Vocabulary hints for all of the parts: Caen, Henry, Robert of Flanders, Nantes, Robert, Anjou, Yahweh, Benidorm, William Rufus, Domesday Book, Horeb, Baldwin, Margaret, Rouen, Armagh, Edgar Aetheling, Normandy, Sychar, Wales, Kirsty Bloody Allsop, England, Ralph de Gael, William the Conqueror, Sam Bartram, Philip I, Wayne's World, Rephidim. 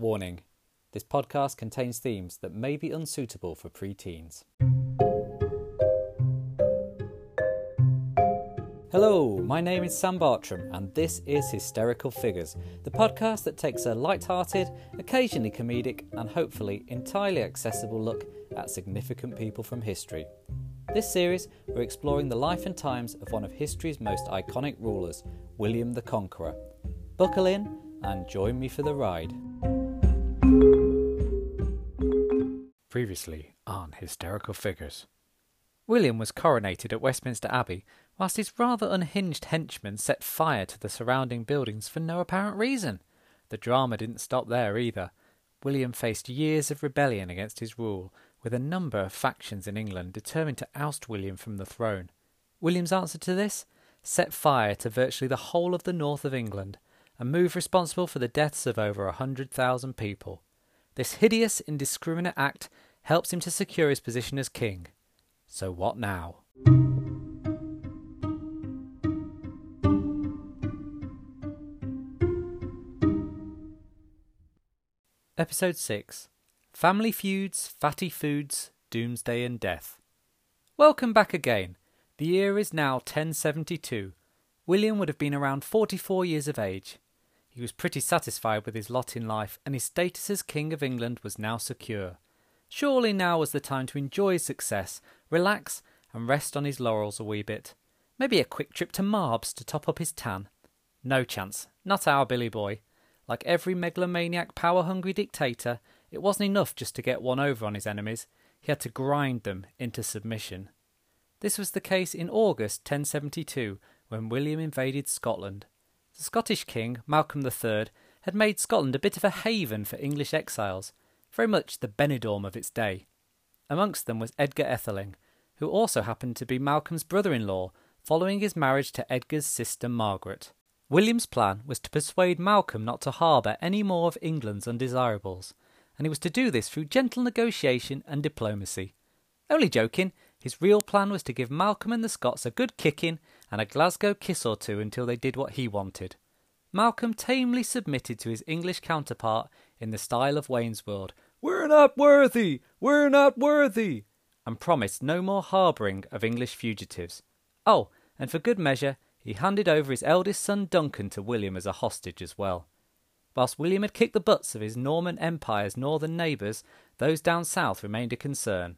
Warning, this podcast contains themes that may be unsuitable for pre-teens. Hello, my name is Sam Bartram and this is Hysterical Figures, the podcast that takes a light-hearted, occasionally comedic and hopefully entirely accessible look at significant people from history. This series, we're exploring the life and times of one of history's most iconic rulers, William the Conqueror. Buckle in and join me for the ride. Previously on Hysterical Figures. William was coronated at Westminster Abbey whilst his rather unhinged henchmen set fire to the surrounding buildings for no apparent reason. The drama didn't stop there either. William faced years of rebellion against his rule, with a number of factions in England determined to oust William from the throne. William's answer to this? Set fire to virtually the whole of the north of England, a move responsible for the deaths of over 100,000 people. This hideous, indiscriminate act helps him to secure his position as king. So what now? Episode 6. Family Feuds, Fatty Foods, Doomsday and Death. Welcome back again. The year is now 1072. William would have been around 44 years of age. He was pretty satisfied with his lot in life, and his status as King of England was now secure. Surely now was the time to enjoy his success, relax and rest on his laurels a wee bit. Maybe a quick trip to Marbs to top up his tan. No chance, not our Billy boy. Like every megalomaniac, power-hungry dictator, it wasn't enough just to get one over on his enemies. He had to grind them into submission. This was the case in August 1072, when William invaded Scotland. The Scottish king, Malcolm III, had made Scotland a bit of a haven for English exiles, very much the Benidorm of its day. Amongst them was Edgar Aetheling, who also happened to be Malcolm's brother-in-law, following his marriage to Edgar's sister Margaret. William's plan was to persuade Malcolm not to harbour any more of England's undesirables, and he was to do this through gentle negotiation and diplomacy. Only joking, his real plan was to give Malcolm and the Scots a good kicking and a Glasgow kiss or two until they did what he wanted. Malcolm tamely submitted to his English counterpart in the style of Wayne's World, "We're not worthy! We're not worthy!" and promised no more harbouring of English fugitives. Oh, and for good measure, he handed over his eldest son Duncan to William as a hostage as well. Whilst William had kicked the butts of his Norman Empire's northern neighbours, those down south remained a concern.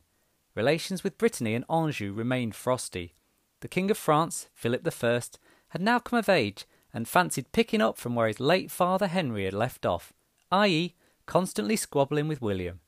Relations with Brittany and Anjou remained frosty. The King of France, Philip I, had now come of age and fancied picking up from where his late father Henry had left off, i.e. constantly squabbling with William.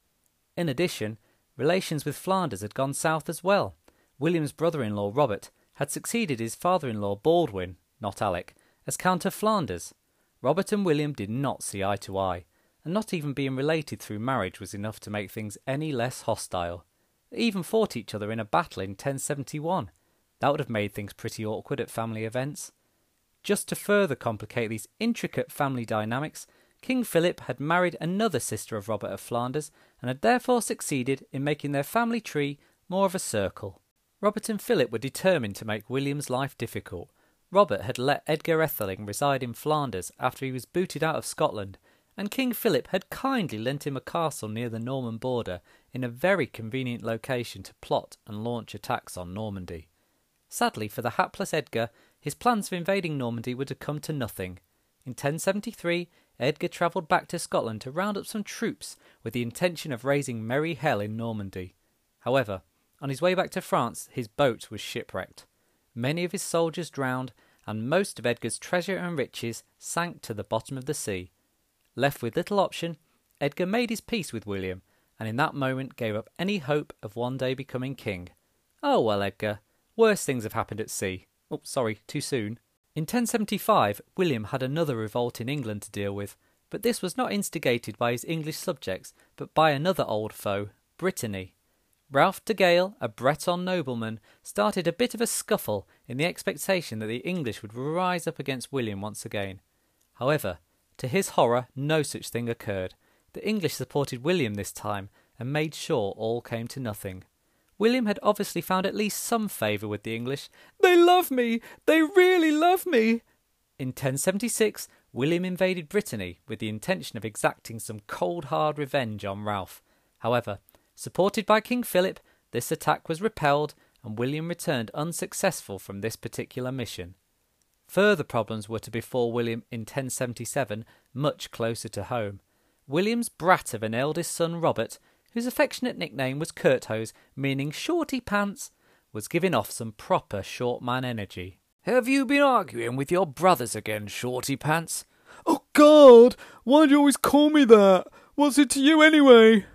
In addition, relations with Flanders had gone south as well. William's brother-in-law Robert had succeeded his father-in-law Baldwin, not Alec, as Count of Flanders. Robert and William did not see eye to eye, and not even being related through marriage was enough to make things any less hostile. They even fought each other in a battle in 1071. That would have made things pretty awkward at family events. Just to further complicate these intricate family dynamics, King Philip had married another sister of Robert of Flanders and had therefore succeeded in making their family tree more of a circle. Robert and Philip were determined to make William's life difficult. Robert had let Edgar Aetheling reside in Flanders after he was booted out of Scotland, and King Philip had kindly lent him a castle near the Norman border in a very convenient location to plot and launch attacks on Normandy. Sadly for the hapless Edgar, his plans for invading Normandy were to come to nothing. In 1073, Edgar travelled back to Scotland to round up some troops with the intention of raising merry hell in Normandy. However, on his way back to France, his boat was shipwrecked. Many of his soldiers drowned, and most of Edgar's treasure and riches sank to the bottom of the sea. Left with little option, Edgar made his peace with William, and in that moment gave up any hope of one day becoming king. Oh well, Edgar, worse things have happened at sea. Oh, sorry, too soon. In 1075, William had another revolt in England to deal with, but this was not instigated by his English subjects, but by another old foe, Brittany. Ralph de Gael, a Breton nobleman, started a bit of a scuffle in the expectation that the English would rise up against William once again. However, to his horror, no such thing occurred. The English supported William this time and made sure all came to nothing. William had obviously found at least some favour with the English. "They love me! They really love me!" In 1076, William invaded Brittany with the intention of exacting some cold hard revenge on Ralph. However, supported by King Philip, this attack was repelled and William returned unsuccessful from this particular mission. Further problems were to befall William in 1077, much closer to home. William's brat of an eldest son, Robert, whose affectionate nickname was Curthose, meaning shorty pants, was giving off some proper short man energy. "Have you been arguing with your brothers again, shorty pants?" "Oh God, why do you always call me that? What's it to you anyway?"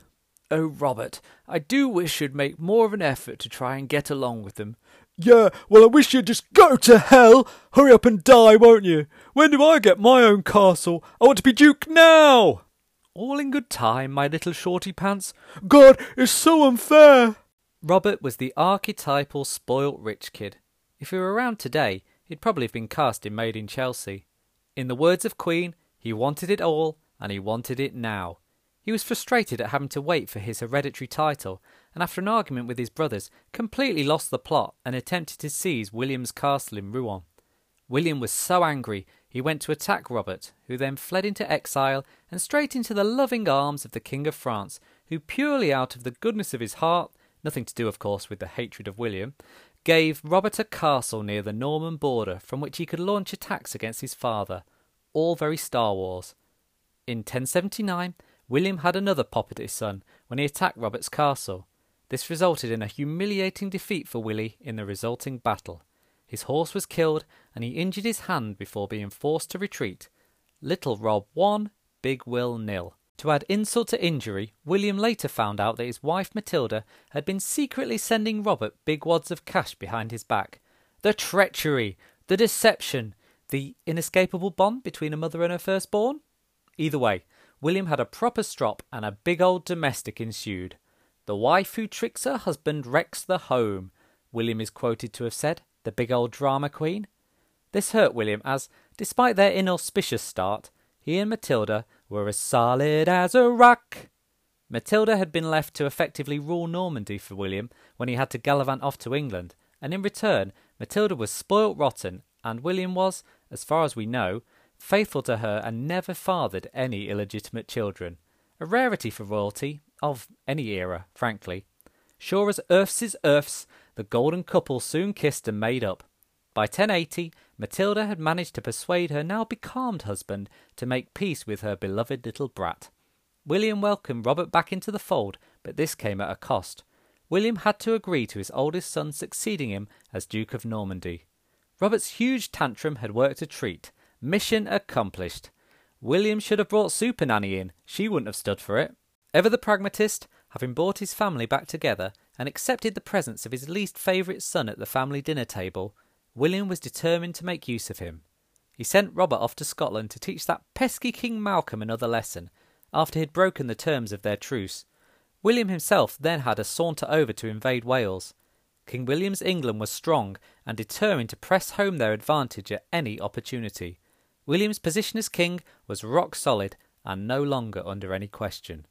"Oh Robert, I do wish you'd make more of an effort to try and get along with them." "Yeah, well I wish you'd just go to hell! Hurry up and die, won't you? When do I get my own castle? I want to be Duke now!" "All in good time, my little shorty pants." "God, it's so unfair!" Robert was the archetypal spoilt rich kid. If he were around today, he'd probably have been cast in Made in Chelsea. In the words of Queen, he wanted it all, and he wanted it now. He was frustrated at having to wait for his hereditary title, and after an argument with his brothers, completely lost the plot and attempted to seize William's castle in Rouen. William was so angry, he went to attack Robert, who then fled into exile and straight into the loving arms of the King of France, who purely out of the goodness of his heart, nothing to do of course with the hatred of William, gave Robert a castle near the Norman border from which he could launch attacks against his father. All very Star Wars. In 1079, William had another pop at his son when he attacked Robert's castle. This resulted in a humiliating defeat for Willie in the resulting battle. His horse was killed and he injured his hand before being forced to retreat. Little Rob won, Big Will nil. To add insult to injury, William later found out that his wife Matilda had been secretly sending Robert big wads of cash behind his back. The treachery, the deception, the inescapable bond between a mother and her firstborn? Either way, William had a proper strop and a big old domestic ensued. "The wife who tricks her husband wrecks the home," William is quoted to have said, the big old drama queen. This hurt William as, despite their inauspicious start, he and Matilda were as solid as a rock. Matilda had been left to effectively rule Normandy for William when he had to gallivant off to England, and in return Matilda was spoilt rotten and William was, as far as we know, faithful to her and never fathered any illegitimate children. A rarity for royalty, of any era, frankly. Sure as earths is earths, the golden couple soon kissed and made up. By 1080, Matilda had managed to persuade her now becalmed husband to make peace with her beloved little brat. William welcomed Robert back into the fold, but this came at a cost. William had to agree to his oldest son succeeding him as Duke of Normandy. Robert's huge tantrum had worked a treat. Mission accomplished. William should have brought Supernanny in. She wouldn't have stood for it. Ever the pragmatist, having brought his family back together and accepted the presence of his least favourite son at the family dinner table, William was determined to make use of him. He sent Robert off to Scotland to teach that pesky King Malcolm another lesson, after he'd broken the terms of their truce. William himself then had a saunter over to invade Wales. King William's England was strong and determined to press home their advantage at any opportunity. William's position as king was rock solid and no longer under any question.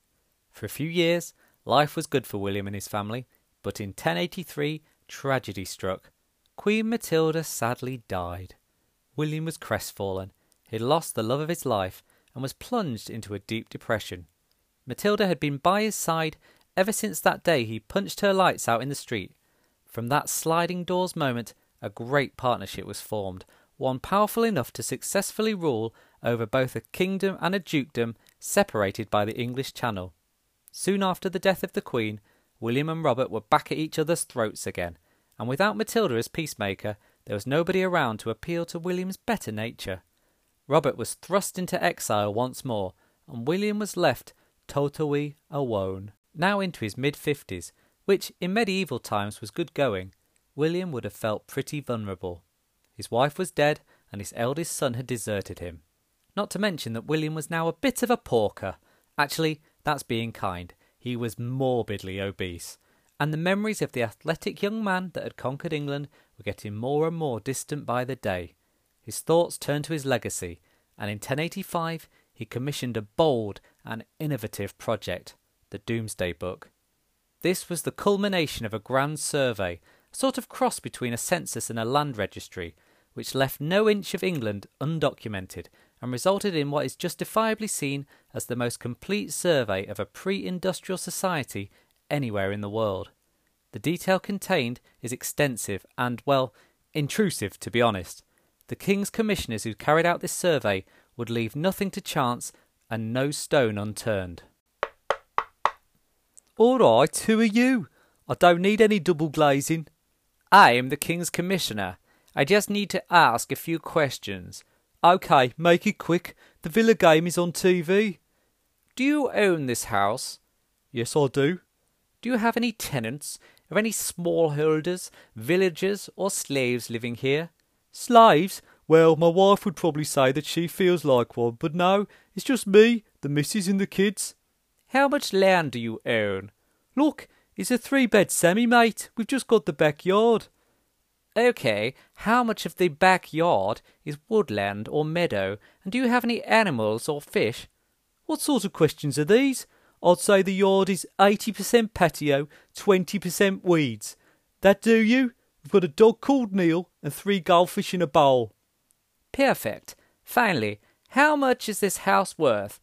For a few years, life was good for William and his family, but in 1083, tragedy struck. Queen Matilda sadly died. William was crestfallen. He'd lost the love of his life and was plunged into a deep depression. Matilda had been by his side ever since that day he punched her lights out in the street. From that sliding doors moment, a great partnership was formed, one powerful enough to successfully rule over both a kingdom and a dukedom separated by the English Channel. Soon after the death of the Queen, William and Robert were back at each other's throats again, and without Matilda as peacemaker, there was nobody around to appeal to William's better nature. Robert was thrust into exile once more, and William was left totally alone. Now into his mid-50s, which in medieval times was good going, William would have felt pretty vulnerable. His wife was dead and his eldest son had deserted him. Not to mention that William was now a bit of a porker. Actually, that's being kind. He was morbidly obese. And the memories of the athletic young man that had conquered England were getting more and more distant by the day. His thoughts turned to his legacy, and in 1085 he commissioned a bold and innovative project, the Domesday Book. This was the culmination of a grand survey, a sort of cross between a census and a land registry, which left no inch of England undocumented and resulted in what is justifiably seen as the most complete survey of a pre-industrial society anywhere in the world. The detail contained is extensive and, well, intrusive, to be honest. The King's commissioners who carried out this survey would leave nothing to chance and no stone unturned. "All right, who are you? I don't need any double glazing." "I am the King's commissioner. I just need to ask a few questions." "OK, make it quick. The Villa game is on TV." "Do you own this house?" "Yes, I do." "Do you have any tenants, or any smallholders, villagers, or slaves living here?" "Slaves? Well, my wife would probably say that she feels like one, but no, it's just me, the missus and the kids." "How much land do you own?" "Look, it's a 3-bed semi, mate. We've just got the backyard." "OK, how much of the backyard is woodland or meadow, and do you have any animals or fish?" "What sort of questions are these? I'd say the yard is 80% patio, 20% weeds." "That do you? We've got a dog called Neil and 3 goldfish in a bowl." "Perfect. Finally, how much is this house worth?"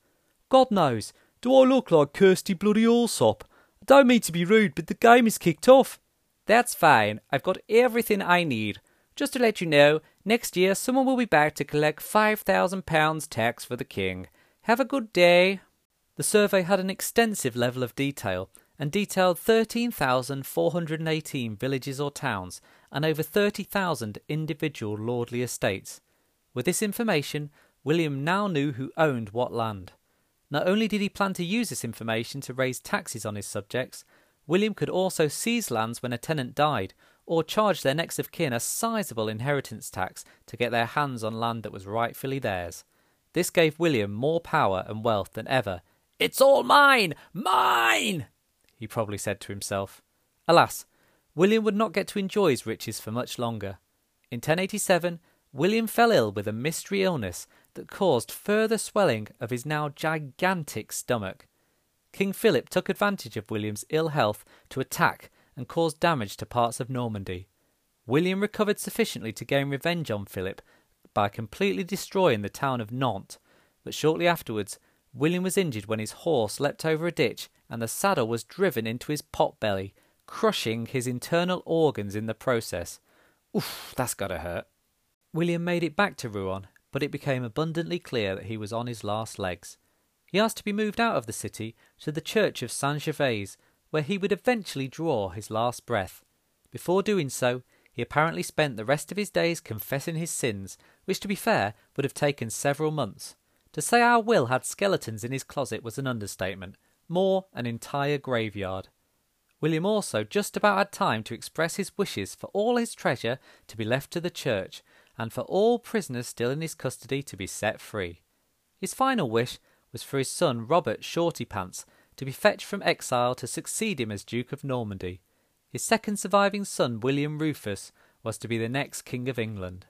"God knows. Do I look like Kirsty Bloody Allsop? I don't mean to be rude, but the game is kicked off." "That's fine. I've got everything I need. Just to let you know, next year someone will be back to collect £5,000 tax for the King. Have a good day." The survey had an extensive level of detail and detailed 13,418 villages or towns and over 30,000 individual lordly estates. With this information, William now knew who owned what land. Not only did he plan to use this information to raise taxes on his subjects, William could also seize lands when a tenant died or charge their next of kin a sizable inheritance tax to get their hands on land that was rightfully theirs. This gave William more power and wealth than ever. "It's all mine! Mine!" he probably said to himself. Alas, William would not get to enjoy his riches for much longer. In 1087, William fell ill with a mystery illness that caused further swelling of his now gigantic stomach. King Philip took advantage of William's ill health to attack and cause damage to parts of Normandy. William recovered sufficiently to gain revenge on Philip by completely destroying the town of Nantes, but shortly afterwards William was injured when his horse leapt over a ditch and the saddle was driven into his potbelly, crushing his internal organs in the process. Oof, that's gotta hurt. William made it back to Rouen, but it became abundantly clear that he was on his last legs. He asked to be moved out of the city to the church of Saint-Gervais, where he would eventually draw his last breath. Before doing so, he apparently spent the rest of his days confessing his sins, which, to be fair, would have taken several months. To say our Will had skeletons in his closet was an understatement, more an entire graveyard. William also just about had time to express his wishes for all his treasure to be left to the church, and for all prisoners still in his custody to be set free. His final wish was for his son Robert Shorty Pants to be fetched from exile to succeed him as Duke of Normandy. His second surviving son, William Rufus, was to be the next King of England.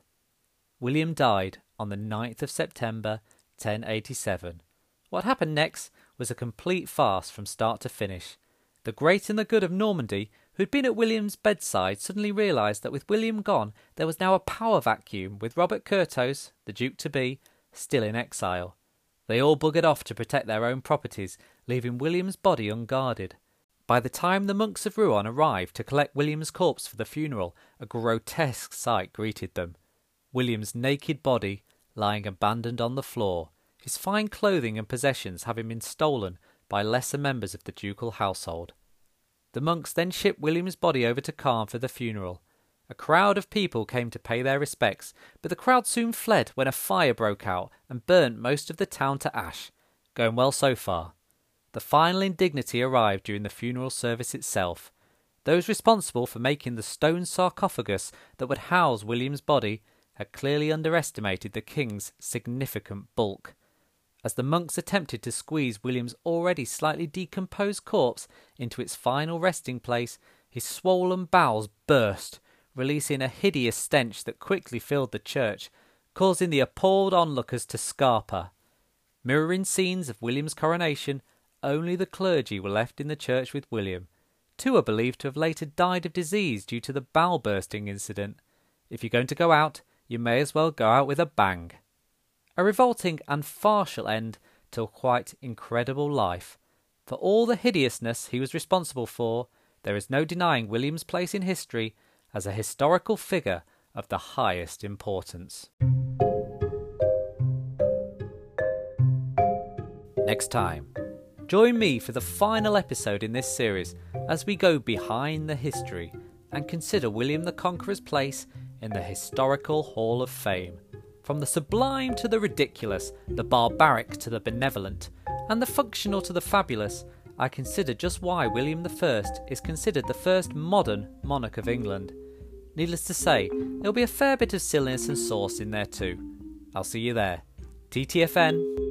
William died on the 9th of September 1087. What happened next was a complete farce from start to finish. The great and the good of Normandy, who'd been at William's bedside, suddenly realised that with William gone, there was now a power vacuum, with Robert Curthose, the Duke-to-be, still in exile. They all buggered off to protect their own properties, leaving William's body unguarded. By the time the monks of Rouen arrived to collect William's corpse for the funeral, a grotesque sight greeted them. William's naked body lying abandoned on the floor, his fine clothing and possessions having been stolen by lesser members of the ducal household. The monks then shipped William's body over to Caen for the funeral. A crowd of people came to pay their respects, but the crowd soon fled when a fire broke out and burnt most of the town to ash. Going well so far. The final indignity arrived during the funeral service itself. Those responsible for making the stone sarcophagus that would house William's body had clearly underestimated the king's significant bulk. As the monks attempted to squeeze William's already slightly decomposed corpse into its final resting place, his swollen bowels burst, releasing a hideous stench that quickly filled the church, causing the appalled onlookers to scarper. Mirroring scenes of William's coronation, only the clergy were left in the church with William. 2 are believed to have later died of disease due to the bowel-bursting incident. If you're going to go out, you may as well go out with a bang. A revolting and farcical end to a quite incredible life. For all the hideousness he was responsible for, there is no denying William's place in history as a historical figure of the highest importance. Next time, join me for the final episode in this series as we go behind the history and consider William the Conqueror's place in the Historical Hall of Fame. From the sublime to the ridiculous, the barbaric to the benevolent, and the functional to the fabulous, I consider just why William I is considered the first modern monarch of England. Needless to say, there'll be a fair bit of silliness and sauce in there too. I'll see you there. TTFN.